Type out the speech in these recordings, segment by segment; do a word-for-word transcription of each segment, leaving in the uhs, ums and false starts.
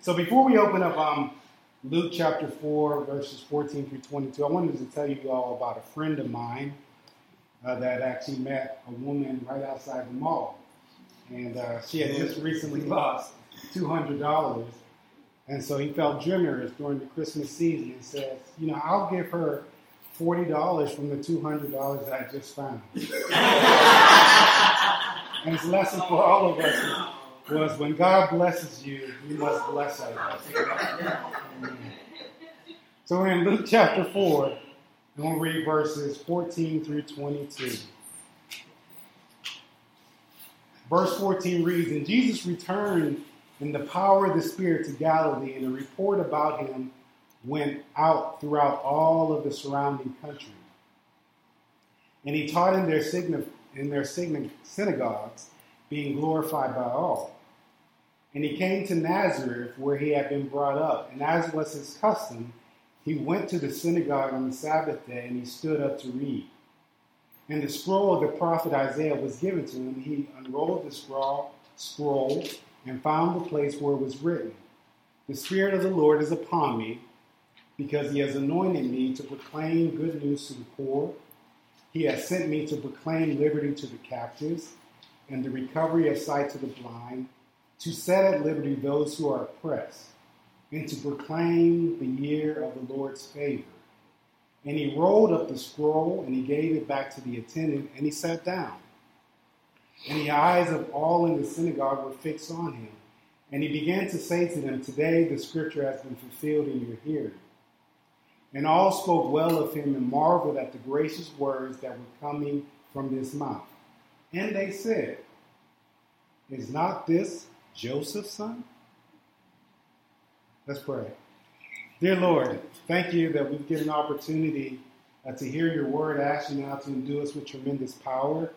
So before we open up um, Luke chapter four, verses fourteen through twenty-two, I wanted to tell you all about a friend of mine uh, that actually met a woman right outside the mall. And uh, she had just recently lost two hundred dollars. And so he felt generous during the Christmas season and said, you know, I'll give her forty dollars from the two hundred dollars that I just found. And his lesson for all of us was, when God blesses you, you must bless others. So we're in Luke chapter four, and we'll read verses fourteen through twenty-two. Verse fourteen reads, "And Jesus returned in the power of the Spirit to Galilee, and a report about him went out throughout all of the surrounding country. And he taught in their synagogues, in their synagogues, being glorified by all. And he came to Nazareth, where he had been brought up. And as was his custom, he went to the synagogue on the Sabbath day, and he stood up to read. And the scroll of the prophet Isaiah was given to him. He unrolled the scroll, scroll and found the place where it was written, 'The Spirit of the Lord is upon me, because he has anointed me to proclaim good news to the poor. He has sent me to proclaim liberty to the captives, and the recovery of sight to the blind, to set at liberty those who are oppressed, and to proclaim the year of the Lord's favor.' And he rolled up the scroll, and he gave it back to the attendant, and he sat down. And the eyes of all in the synagogue were fixed on him. And he began to say to them, 'Today the scripture has been fulfilled in your hearing.' And all spoke well of him and marveled at the gracious words that were coming from his mouth. And they said, 'Is not this Joseph's son?'" Let's pray. Dear Lord, thank you that we've given an opportunity uh, to hear your word. I ask you now to endue us with tremendous power.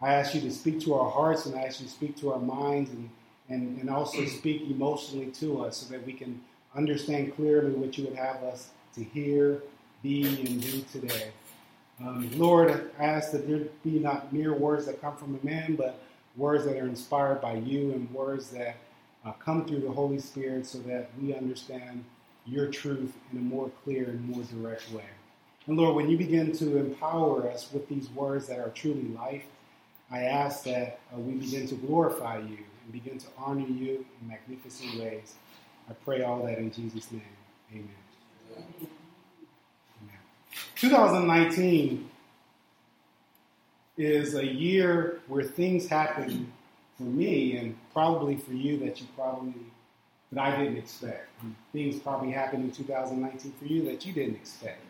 I ask you to speak to our hearts, and I ask you to speak to our minds, and, and, and also speak emotionally to us so that we can understand clearly what you would have us to hear, be, and do today. Um, Lord, I ask that there be not mere words that come from a man, but words that are inspired by you and words that uh, come through the Holy Spirit so that we understand your truth in a more clear and more direct way. And Lord, when you begin to empower us with these words that are truly life, I ask that uh, we begin to glorify you and begin to honor you in magnificent ways. I pray all that in Jesus' name. Amen. twenty nineteen is a year where things happen for me and probably for you that you probably, that I didn't expect. And things probably happened in two thousand nineteen for you that you didn't expect.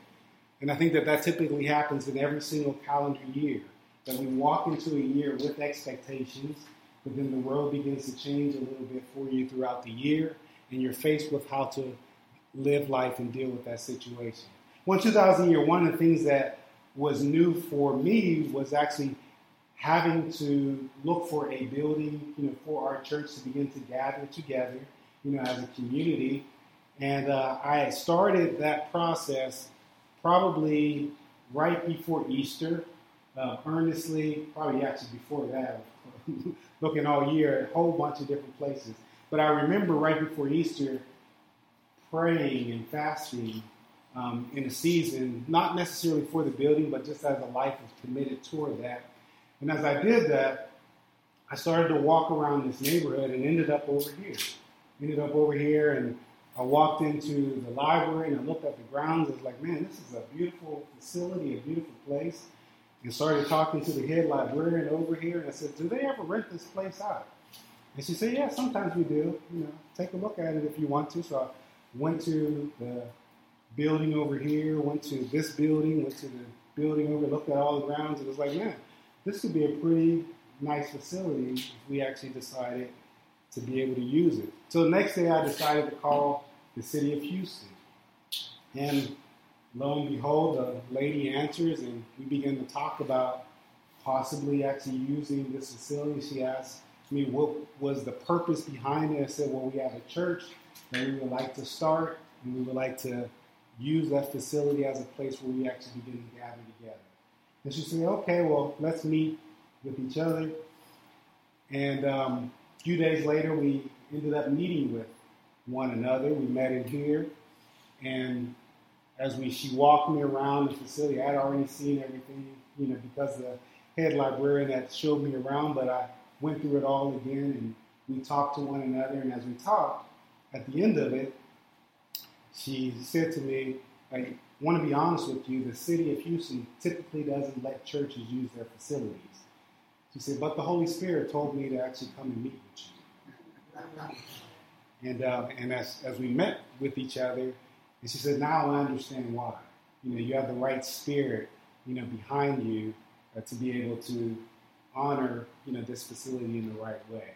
And I think that that typically happens in every single calendar year, that we walk into a year with expectations, but then the world begins to change a little bit for you throughout the year, and you're faced with how to live life and deal with that situation. Well, in two thousand year, one of the things that was new for me was actually having to look for a building, you know, for our church to begin to gather together, you know, as a community. And uh, I had started that process probably right before Easter, uh, earnestly, probably actually before that, looking all year at a whole bunch of different places. But I remember right before Easter, praying and fasting um, in a season, not necessarily for the building, but just as a life was committed toward that. And as I did that, I started to walk around this neighborhood and ended up over here. Ended up over here, and I walked into the library and I looked at the grounds. I was like, man, this is a beautiful facility, a beautiful place. And started talking to the head librarian over here, and I said, "Do they ever rent this place out?" And she said, "Yeah, sometimes we do. You know, take a look at it if you want to." So I went to the building over here, went to this building, went to the building over, looked at all the grounds, and was like, man, this could be a pretty nice facility if we actually decided to be able to use it. So the next day I decided to call the city of Houston. And lo and behold, a lady answers, and we begin to talk about possibly actually using this facility. She asked me what was the purpose behind it. I said, well, we have a church that we would like to start, and we would like to use that facility as a place where we actually begin to gather together. And she said, okay, well, let's meet with each other. And um, a few days later, we ended up meeting with one another. We met in here, and as we she walked me around the facility, I'd already seen everything, you know, because the head librarian had showed me around, but I went through it all again, and we talked to one another, and as we talked, at the end of it, she said to me, I want to be honest with you, the city of Houston typically doesn't let churches use their facilities. She said, but the Holy Spirit told me to actually come and meet with you. And uh, and as, as we met with each other, and she said, now I understand why. You know, you have the right spirit, you know, behind you uh, to be able to honor, you know, this facility in the right way.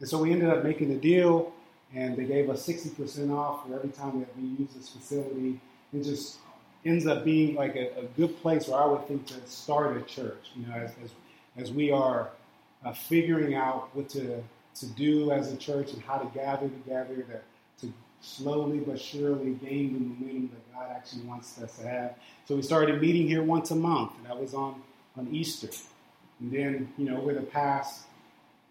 And so we ended up making a deal, and they gave us sixty percent off for every time that we use this facility. It just ends up being like a, a good place where I would think to start a church, you know, as as, as we are uh, figuring out what to to do as a church and how to gather together to, to slowly but surely gain the momentum that God actually wants us to have. So we started meeting here once a month, and that was on, on Easter. And then, you know, over the past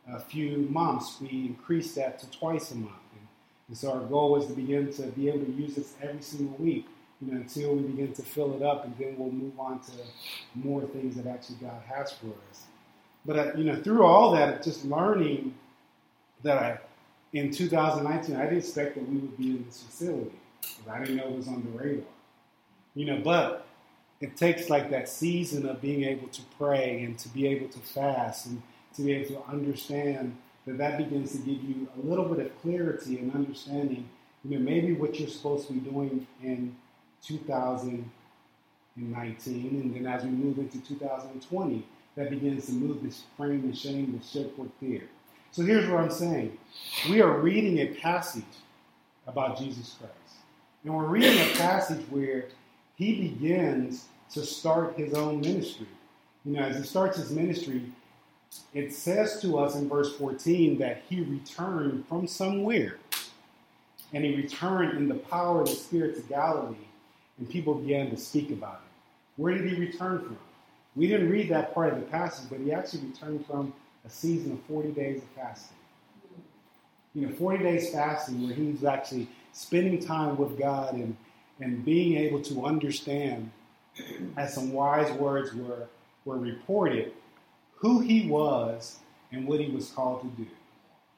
uh, few months, we increased that to twice a month. And, and so our goal was to begin to be able to use this every single week, you know, until we begin to fill it up, and then we'll move on to more things that actually God has for us. But, uh, you know, through all that, just learning that I, in two thousand nineteen, I didn't expect that we would be in this facility, because I didn't know it was on the radar. You know, but it takes like that season of being able to pray and to be able to fast and to be able to understand that that begins to give you a little bit of clarity and understanding, you know, maybe what you're supposed to be doing in two thousand nineteen, and then as we move into two thousand twenty, that begins to move this frame and shame, the shipwreck theory. So here's what I'm saying. We are reading a passage about Jesus Christ, and we're reading a passage where he begins to start his own ministry. You know, as he starts his ministry, it says to us in verse fourteen that he returned from somewhere, and he returned in the power of the Spirit to Galilee. And people began to speak about it. Where did he return from? We didn't read that part of the passage, but he actually returned from a season of forty days of fasting. You know, forty days fasting, where he was actually spending time with God and, and being able to understand, as some wise words were, were reported, who he was and what he was called to do.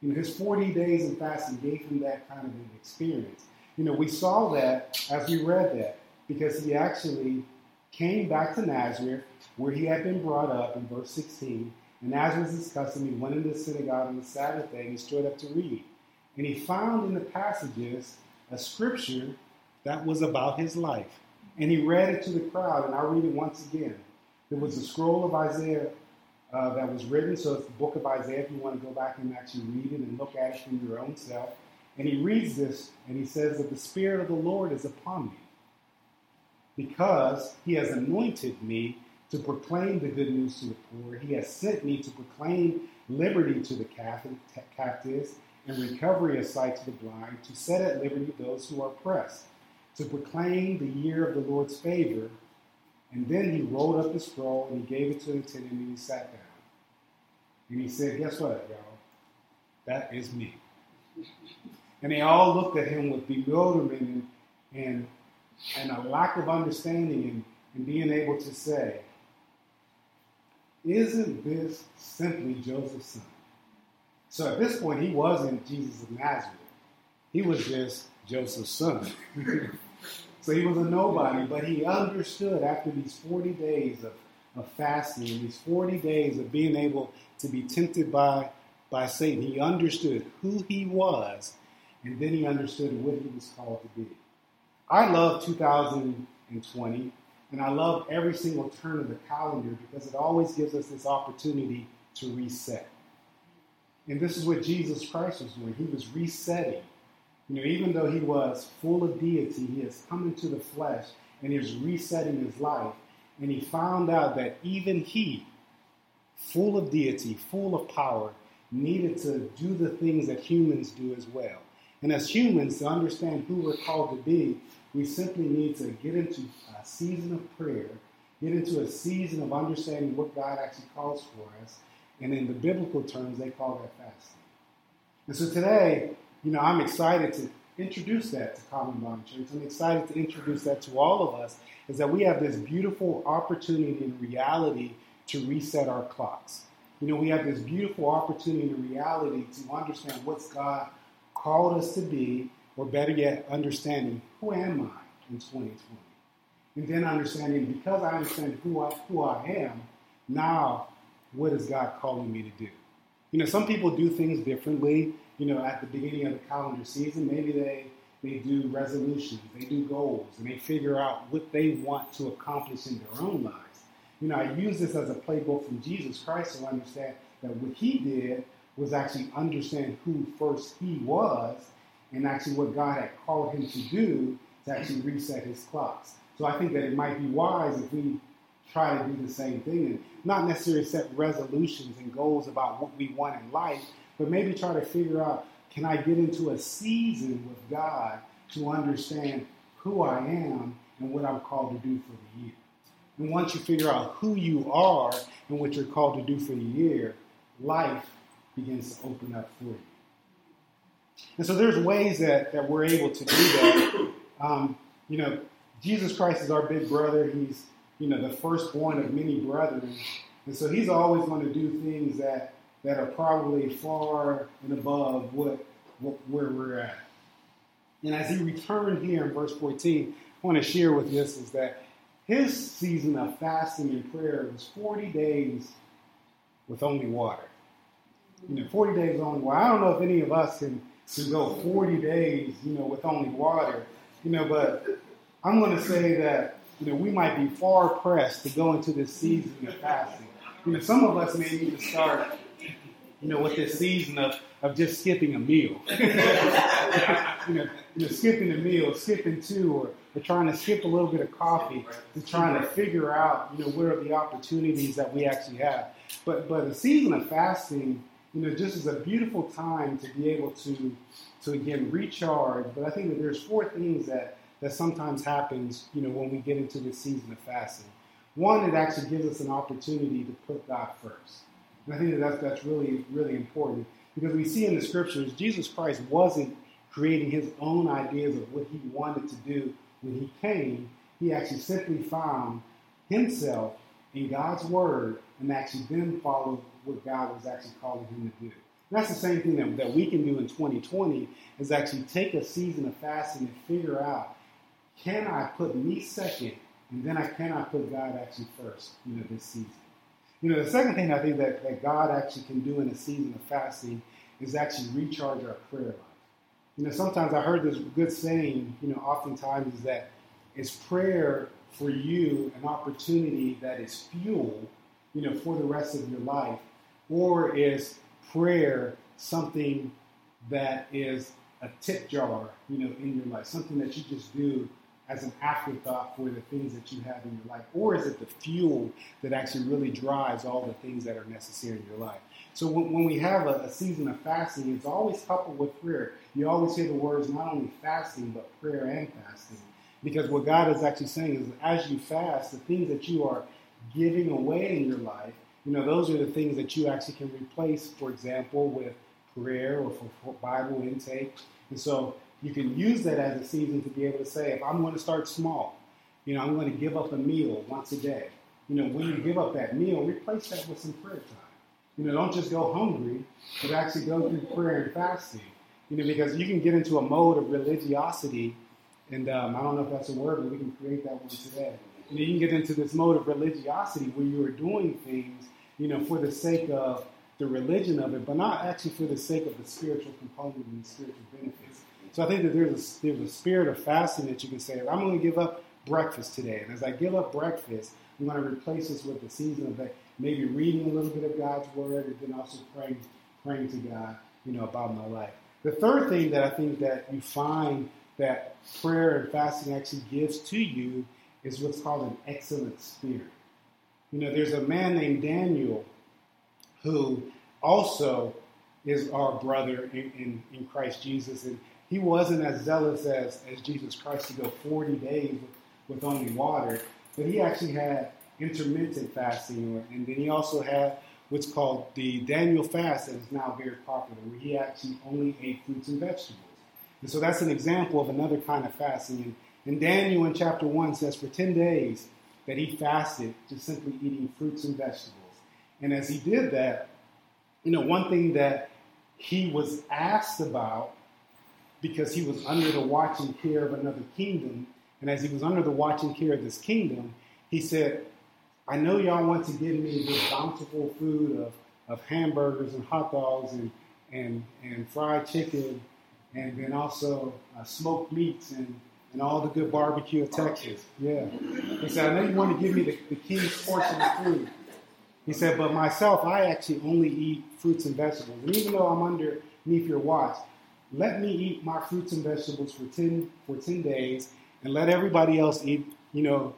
You know, his forty days in fasting gave him that kind of an experience. You know, we saw that as we read that, because he actually came back to Nazareth, where he had been brought up, in verse sixteen. And as was his custom, he went into the synagogue on the Sabbath day, and he stood up to read. And he found in the passages a scripture that was about his life. And he read it to the crowd, and I'll read it once again. There was a scroll of Isaiah uh, that was written, so it's the book of Isaiah, if you want to go back and actually read it and look at it from your own self. And he reads this, and he says that the Spirit of the Lord is upon me, because he has anointed me to proclaim the good news to the poor. He has sent me to proclaim liberty to the captives and recovery of sight to the blind, to set at liberty those who are oppressed, to proclaim the year of the Lord's favor. And then he rolled up the scroll, and he gave it to the attendant, and he sat down. And he said, guess what, y'all? That is me. And they all looked at him with bewilderment and, and, and a lack of understanding, and, and being able to say, isn't this simply Joseph's son? So at this point, he wasn't Jesus of Nazareth. He was just Joseph's son. So he was a nobody, but he understood after these forty days of, of fasting, these forty days of being able to be tempted by by Satan, he understood who he was, and then he understood what he was called to be. I love two thousand twenty, and I love every single turn of the calendar, because it always gives us this opportunity to reset. And this is what Jesus Christ was doing. He was resetting. You know, even though he was full of deity, he has come into the flesh, and he was resetting his life. And he found out that even he, full of deity, full of power, needed to do the things that humans do as well. And as humans, to understand who we're called to be, we simply need to get into a season of prayer, get into a season of understanding what God actually calls for us, and in the biblical terms, they call that fasting. And so today, you know, I'm excited to introduce that to Common Bond Insurance. I'm excited to introduce that to all of us, is that we have this beautiful opportunity and reality to reset our clocks. You know, we have this beautiful opportunity and reality to understand what's God called us to be, or better yet, understanding who am I in twenty twenty. And then understanding, because I understand who I, who I am, now what is God calling me to do? You know, some people do things differently. You know, at the beginning of the calendar season, maybe they, they do resolutions, they do goals, and they figure out what they want to accomplish in their own lives. You know, I use this as a playbook from Jesus Christ to understand that what he did was actually understand who first he was, and actually what God had called him to do to actually reset his clocks. So I think that it might be wise if we try to do the same thing, and not necessarily set resolutions and goals about what we want in life, but maybe try to figure out, can I get into a season with God to understand who I am and what I'm called to do for the year? And once you figure out who you are and what you're called to do for the year, life begins to open up for you. And so there's ways that, that we're able to do that. Um, you know, Jesus Christ is our big brother. He's, you know, the firstborn of many brethren. And so he's always going to do things that, that are probably far and above what, what where we're at. And as he returned here in verse fourteen, I want to share with you this, is that his season of fasting and prayer was forty days with only water. You know, forty days with only water. I don't know if any of us can, can go forty days, you know, with only water. You know, but I'm going to say that, you know, we might be far pressed to go into this season of fasting. You know, some of us may need to start, you know, with this season of, of just skipping a meal. you, know, you know, skipping a meal, skipping two, or We're trying to skip a little bit of coffee. We're trying to figure out, you know, what are the opportunities that we actually have. But but the season of fasting, you know, just is a beautiful time to be able to, to again, recharge. But I think that there's four things that, that sometimes happens, you know, when we get into this season of fasting. One, it actually gives us an opportunity to put God first. And I think that that's, that's really, really important. Because we see in the scriptures, Jesus Christ wasn't creating his own ideas of what he wanted to do. When he came, he actually simply found himself in God's word and actually then followed what God was actually calling him to do. And that's the same thing that, that we can do in twenty twenty, is actually take a season of fasting and figure out, can I put me second, and then I can I put God actually first, you know, this season. You know, the second thing I think that, that God actually can do in a season of fasting is actually recharge our prayer life. You know, sometimes I heard this good saying, you know, oftentimes is that it's prayer for you an opportunity that is fuel, you know, for the rest of your life, or is prayer something that is a tip jar, you know, in your life, something that you just do as an afterthought for the things that you have in your life, or is it the fuel that actually really drives all the things that are necessary in your life? So when, when we have a, a season of fasting, it's always coupled with prayer. You always hear the words not only fasting, but prayer and fasting. Because what God is actually saying is, as you fast, the things that you are giving away in your life, you know, those are the things that you actually can replace, for example, with prayer or for, for Bible intake. And so you can use that as a season to be able to say, if I'm going to start small, you know, I'm going to give up a meal once a day. You know, when you give up that meal, replace that with some prayer time. You know, don't just go hungry, but actually go through prayer and fasting. You know, because you can get into a mode of religiosity, and um, I don't know if that's a word, but we can create that one today. You know, you can get into this mode of religiosity where you are doing things, you know, for the sake of the religion of it, but not actually for the sake of the spiritual component and the spiritual benefits. So I think that there's a, there's a spirit of fasting that you can say, I'm going to give up breakfast today. And as I give up breakfast, I'm going to replace this with the season of maybe reading a little bit of God's word, and then also praying, praying to God, you know, about my life. The third thing that I think that you find that prayer and fasting actually gives to you is what's called an excellent spirit. You know, there's a man named Daniel who also is our brother in, in, in Christ Jesus. And he wasn't as zealous as, as Jesus Christ to go forty days with, with only water, but he actually had intermittent fasting, and then he also had what's called the Daniel fast that is now very popular, where he actually only ate fruits and vegetables. And so that's an example of another kind of fasting. And, and Daniel in chapter one says for ten days that he fasted, just simply eating fruits and vegetables. And as he did that, you know, one thing that he was asked about, because he was under the watch and care of another kingdom, and as he was under the watch and care of this kingdom, he said, I know y'all want to give me this bountiful food of, of hamburgers and hot dogs and, and, and fried chicken, and then also uh, smoked meats and, and all the good barbecue of Texas. Yeah. He said, I know you want to give me the, the king's portion of food. He said, but myself, I actually only eat fruits and vegetables. And even though I'm underneath your watch, let me eat my fruits and vegetables for ten for ten days, and let everybody else eat, you know,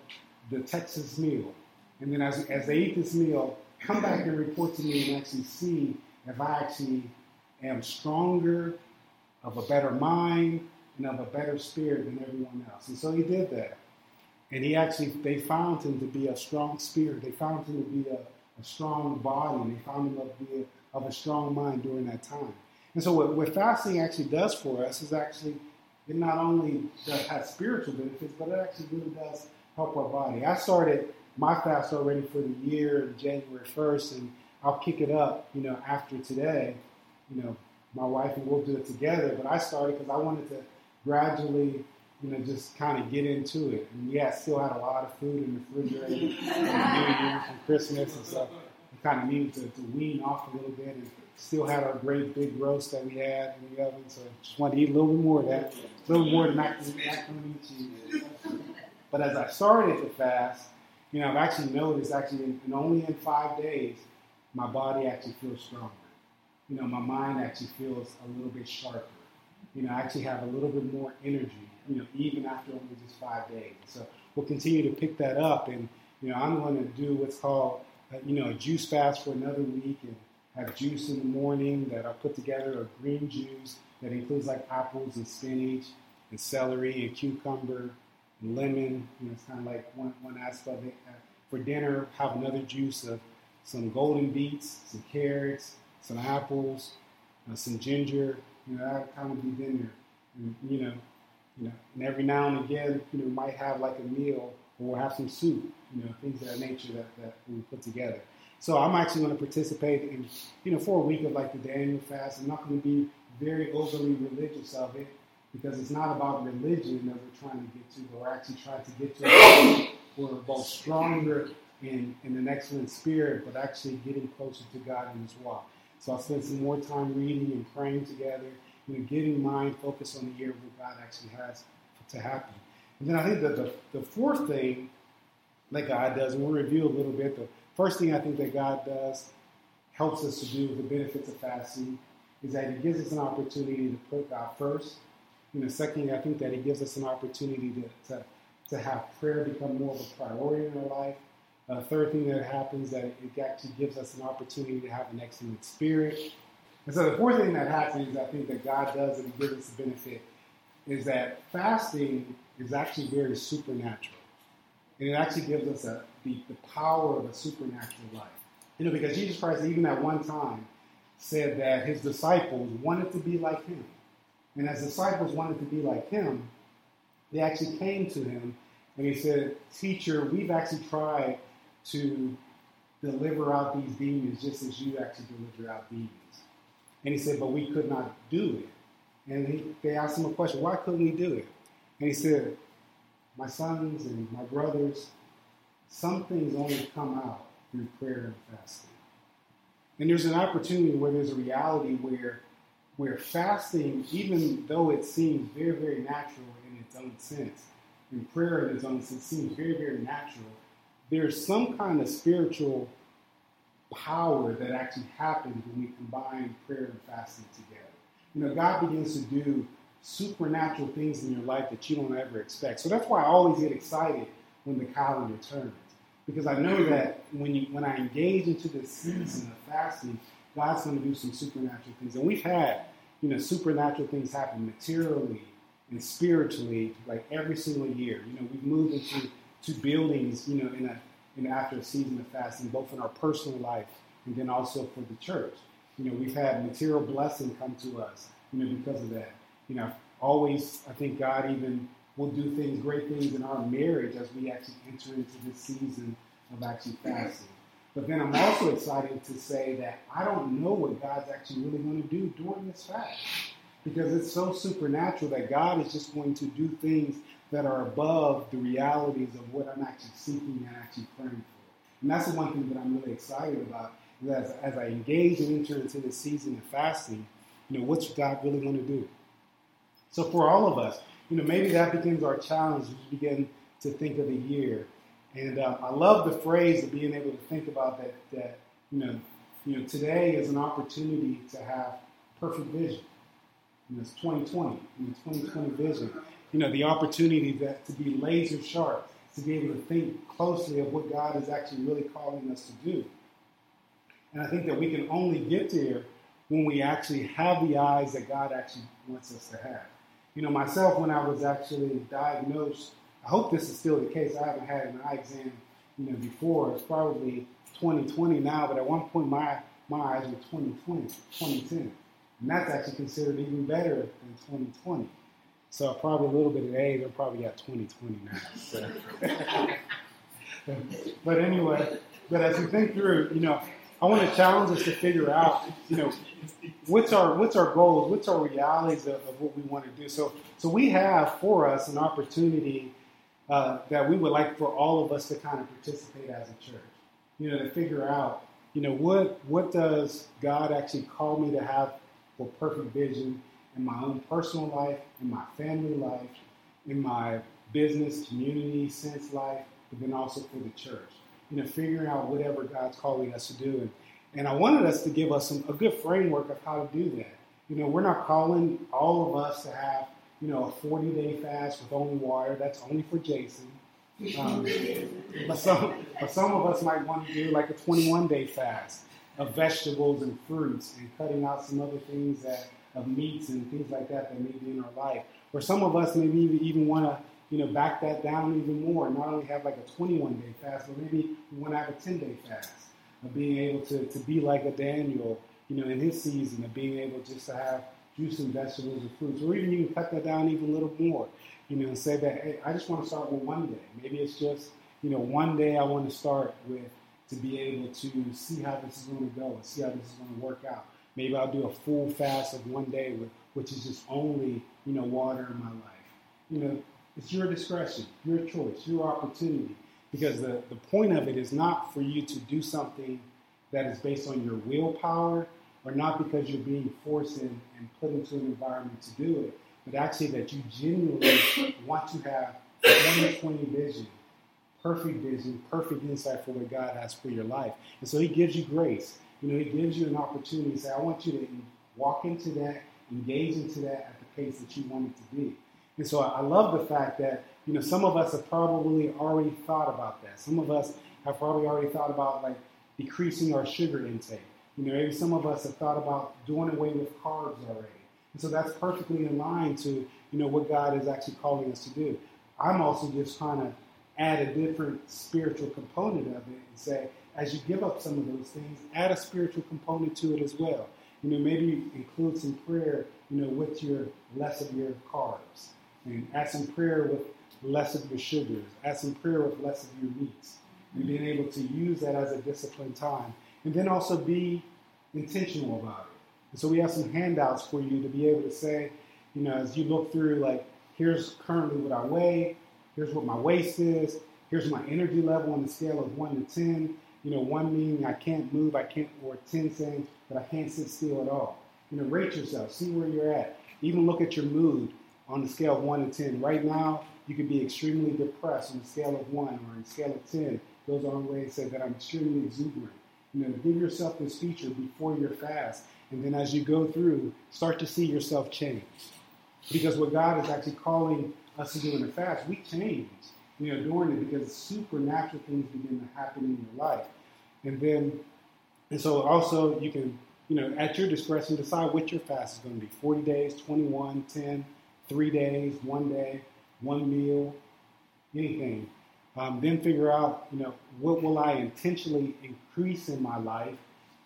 the Texas meal. And then as as they eat this meal, come back and report to me and actually see if I actually am stronger, of a better mind, and of a better spirit than everyone else. And so he did that. And he actually, they found him to be a strong spirit. They found him to be a a strong body, and they found him to be of a strong mind during that time. And so what, what fasting actually does for us is actually, it not only does have spiritual benefits, but it actually really does help our body. I started my fast already for the year, January first, and I'll kick it up, you know, after today. You know, my wife and we'll do it together, but I started because I wanted to gradually, you know, just kind of get into it. And yeah, I still had a lot of food in the refrigerator from New Year's and Christmas and stuff. We kind of needed to, to wean off a little bit, and still had our great big roast that we had in the oven, so just wanted to eat a little bit more of that, a little more than macaroni and cheese. But as I started to fast, you know, I've actually noticed actually, in, and only in five days, my body actually feels stronger. You know, my mind actually feels a little bit sharper. You know, I actually have a little bit more energy, you know, even after only just five days. So we'll continue to pick that up. And, you know, I'm going to do what's called, uh, you know, a juice fast for another week, and have juice in the morning that I put together, a green juice that includes like apples and spinach and celery and cucumber and lemon. You know, it's kind of like one, one aspect of it. For dinner, have another juice of some golden beets, some carrots, some apples, uh, some ginger. You know, that'll kind of be dinner. And, you know, you know, and every now and again, you know, we might have like a meal, or we'll have some soup, you know, things of that nature that, that we put together. So I'm actually going to participate in, you know, for a week of like the Daniel fast. I'm not going to be very overly religious of it, because it's not about religion that we're trying to get to, but we're actually trying to get to a point where we're both stronger in, in an excellent spirit, but actually getting closer to God in His walk. So I'll spend some more time reading and praying together, you know, getting mind focused on the year what God actually has to happen. And then I think that the, the fourth thing that God does, and we'll review a little bit, the first thing I think that God does, helps us to do the benefits of fasting, is that He gives us an opportunity to put God first. You know, secondly, I think that He gives us an opportunity to, to, to have prayer become more of a priority in our life. Uh, third thing that happens, that it actually gives us an opportunity to have an excellent spirit. And so the fourth thing that happens, I think that God does and gives us a benefit, is that fasting is actually very supernatural. And it actually gives us a, the, the power of a supernatural life. You know, because Jesus Christ, even at one time, said that His disciples wanted to be like Him. And as disciples wanted to be like Him, they actually came to Him and they said, Teacher, we've actually tried to deliver out these demons just as you actually deliver out demons. And He said, but we could not do it. And he, they asked Him a question, why couldn't we do it? And He said, my sons and my brothers, some things only come out through prayer and fasting. And there's an opportunity where there's a reality where, where fasting, even though it seems very, very natural in its own sense, and prayer in its own sense seems very, very natural, there's some kind of spiritual power that actually happens when we combine prayer and fasting together. You know, God begins to do supernatural things in your life that you don't ever expect. So that's why I always get excited when the calendar turns, because I know that when you, when I engage into this season of fasting, God's going to do some supernatural things. And we've had, you know, supernatural things happen materially and spiritually, like every single year. You know, we've moved into to buildings, you know, in a in after a season of fasting, both in our personal life and then also for the church. You know, we've had material blessing come to us, you know, because of that. You know, always, I think God even will do things, great things in our marriage as we actually enter into this season of actually fasting. But then I'm also excited to say that I don't know what God's actually really going to do during this fast, because it's so supernatural that God is just going to do things that are above the realities of what I'm actually seeking and actually praying for. And that's the one thing that I'm really excited about, is as, as I engage and enter into this season of fasting, you know, what's God really going to do? So for all of us, you know, maybe that becomes our challenge as we begin to think of the year. And um, I love the phrase of being able to think about that, that, you know, you know, today is an opportunity to have perfect vision. You know, it's twenty twenty, you know, twenty twenty vision. You know, the opportunity that to be laser sharp, to be able to think closely of what God is actually really calling us to do. And I think that we can only get there when we actually have the eyes that God actually wants us to have. You know, myself, when I was actually diagnosed, I hope this is still the case. I haven't had an eye exam, you know, before. It's probably twenty twenty now, but at one point my, my eyes were twenty twenty, twenty ten. And that's actually considered even better than twenty twenty. So probably a little bit of age, I'm probably at twenty twenty now. So. But anyway, but as we think through, you know, I want to challenge us to figure out, you know, what's our what's our goals, what's our realities of, of what we want to do. So, so we have for us an opportunity uh, that we would like for all of us to kind of participate as a church. You know, to figure out, you know, what what does God actually call me to have for perfect vision in my own personal life, in my family life, in my business, community, sense life, but then also for the church. You know, figuring out whatever God's calling us to do. And, and I wanted us to give us some, a good framework of how to do that. You know, we're not calling all of us to have, you know, a forty-day fast with only water. That's only for Jason. Um, but, some, but some of us might want to do like a twenty-one-day fast of vegetables and fruits and cutting out some other things that of meats and things like that that may be in our life. Or some of us maybe even, even want to, you know, back that down even more. Not only have like a twenty-one-day fast, but maybe we want to have a ten-day fast of being able to, to be like a Daniel, you know, in his season of being able just to have juice and vegetables and fruits. Or even you can cut that down even a little more, you know, and say that, hey, I just want to start with one day. Maybe it's just, you know, one day I want to start with to be able to see how this is going to go and see how this is going to work out. Maybe I'll do a full fast of one day, with, which is just only, you know, water in my life. You know, it's your discretion, your choice, your opportunity. Because the, the point of it is not for you to do something that is based on your willpower, or not because you're being forced in and put into an environment to do it, but actually that you genuinely want to have twenty twenty vision, perfect vision, perfect insight for what God has for your life. And so he gives you grace. You know, he gives you an opportunity to say, I want you to walk into that, engage into that at the pace that you want it to be. And so I love the fact that, you know, some of us have probably already thought about that. Some of us have probably already thought about, like, decreasing our sugar intake. You know, maybe some of us have thought about doing away with carbs already. And so that's perfectly in line to, you know, what God is actually calling us to do. I'm also just trying to add a different spiritual component of it and say, as you give up some of those things, add a spiritual component to it as well. You know, maybe include some prayer, you know, with your less of your carbs. And add some prayer with less of your sugars. Add some prayer with less of your meats. And being able to use that as a disciplined time. And then also be intentional about it. And so we have some handouts for you to be able to say, you know, as you look through, like, here's currently what I weigh. Here's what my waist is. Here's my energy level on the scale of one to ten. You know, one meaning I can't move, I can't, or ten saying that I can't sit still at all. You know, rate yourself. See where you're at. Even look at your mood. On the scale of one to ten. Right now, you could be extremely depressed on the scale of one, or on the scale of ten. Goes on the way and says that I'm extremely exuberant. You know, give yourself this feature before your fast, and then as you go through, start to see yourself change. Because what God is actually calling us to do in the fast, we change, you know, during it, because supernatural things begin to happen in your life. And then, and so also you can, you know, at your discretion, decide what your fast is going to be. forty days, twenty-one, ten. Three days, one day, one meal, anything. Um, then figure out, you know, what will I intentionally increase in my life,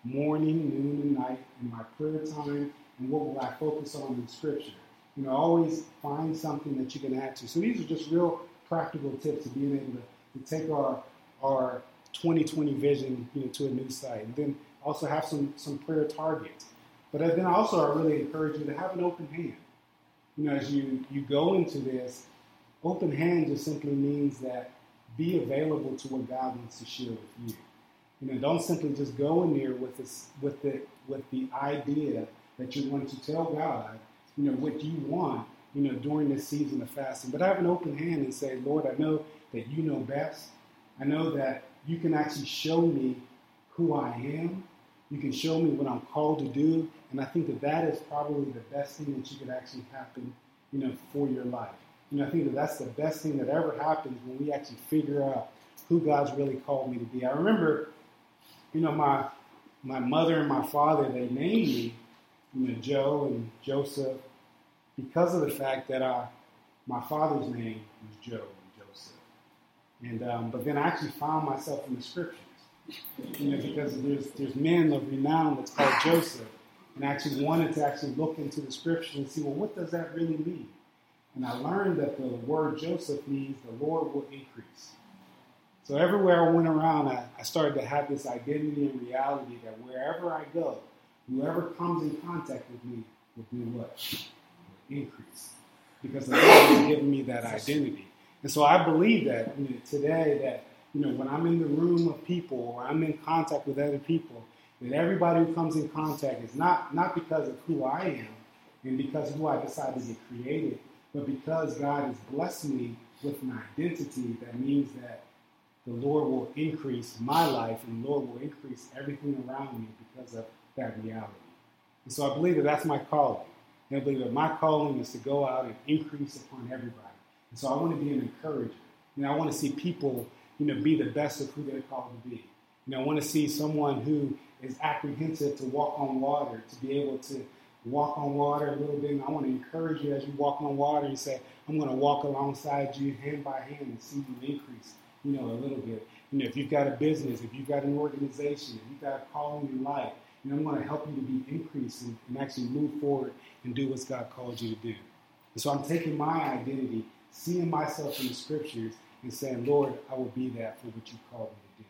morning, noon, and night, in my prayer time, and what will I focus on in Scripture? You know, always find something that you can add to. So these are just real practical tips to being able to, to take our our twenty twenty vision, you know, to a new site. And then also have some some prayer targets. But then also I really encourage you to have an open hand. You know, as you, you go into this, open hand just simply means that be available to what God wants to share with you. You know, don't simply just go in there with this, with the with the idea that you're going to tell God, you know, what you want, you know, during this season of fasting. But have an open hand and say, Lord, I know that you know best. I know that you can actually show me who I am. You can show me what I'm called to do. And I think that that is probably the best thing that you could actually happen, you know, for your life. You know, I think that that's the best thing that ever happens when we actually figure out who God's really called me to be. I remember, you know, my my mother and my father, they named me, you know, Joe and Joseph, because of the fact that I, my father's name was Joe and Joseph. And um, but then I actually found myself in the scriptures, you know, because there's there's men of renown that's called Joseph, and I actually wanted to actually look into the scriptures and see, well, what does that really mean? And I learned that the word Joseph means the Lord will increase. So everywhere I went around, I, I started to have this identity and reality that wherever I go, whoever comes in contact with me will do what? Will increase. Because the Lord has given me that identity. And so I believe that, you know, today that, you know, when I'm in the room of people or I'm in contact with other people, that everybody who comes in contact is not, not because of who I am and because of who I decided to get created, but because God has blessed me with an identity that means that the Lord will increase my life and the Lord will increase everything around me because of that reality. And so I believe that that's my calling. And I believe that my calling is to go out and increase upon everybody. And so I want to be an encourager. You know, I want to see people, you know, be the best of who they're called to be. You know, I want to see someone who is apprehensive to walk on water, to be able to walk on water a little bit. And I want to encourage you as you walk on water and say, I'm going to walk alongside you hand by hand and see you increase, you know, a little bit. You know, if you've got a business, if you've got an organization, if you've got a calling in life, you know, I'm going to help you to be increased and, and actually move forward and do what God called you to do. And so I'm taking my identity, seeing myself in the scriptures, and saying, Lord, I will be that for what you called me to do.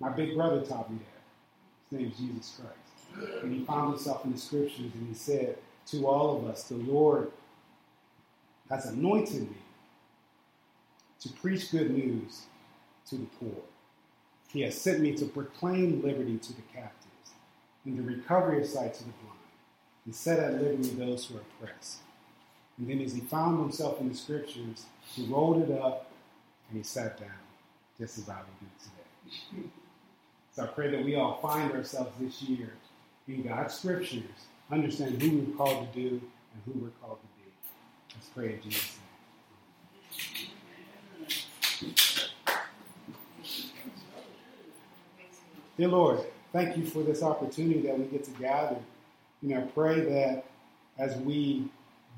My big brother taught me that. His name is Jesus Christ. And he found himself in the scriptures and he said to all of us, the Lord has anointed me to preach good news to the poor. He has sent me to proclaim liberty to the captives and the recovery of sight to the blind and set at liberty those who are oppressed. And then as he found himself in the scriptures, he rolled it up and he sat down, just as I would do today. So I pray that we all find ourselves this year in God's scriptures, understand who we're called to do and who we're called to be. Let's pray in Jesus' name. Dear Lord, thank you for this opportunity that we get to gather. You know, I pray that as we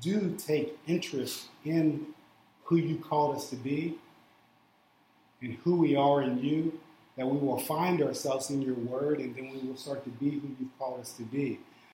do take interest in who you called us to be and who we are in you, that we will find ourselves in your word, and then we will start to be who you've called us to be.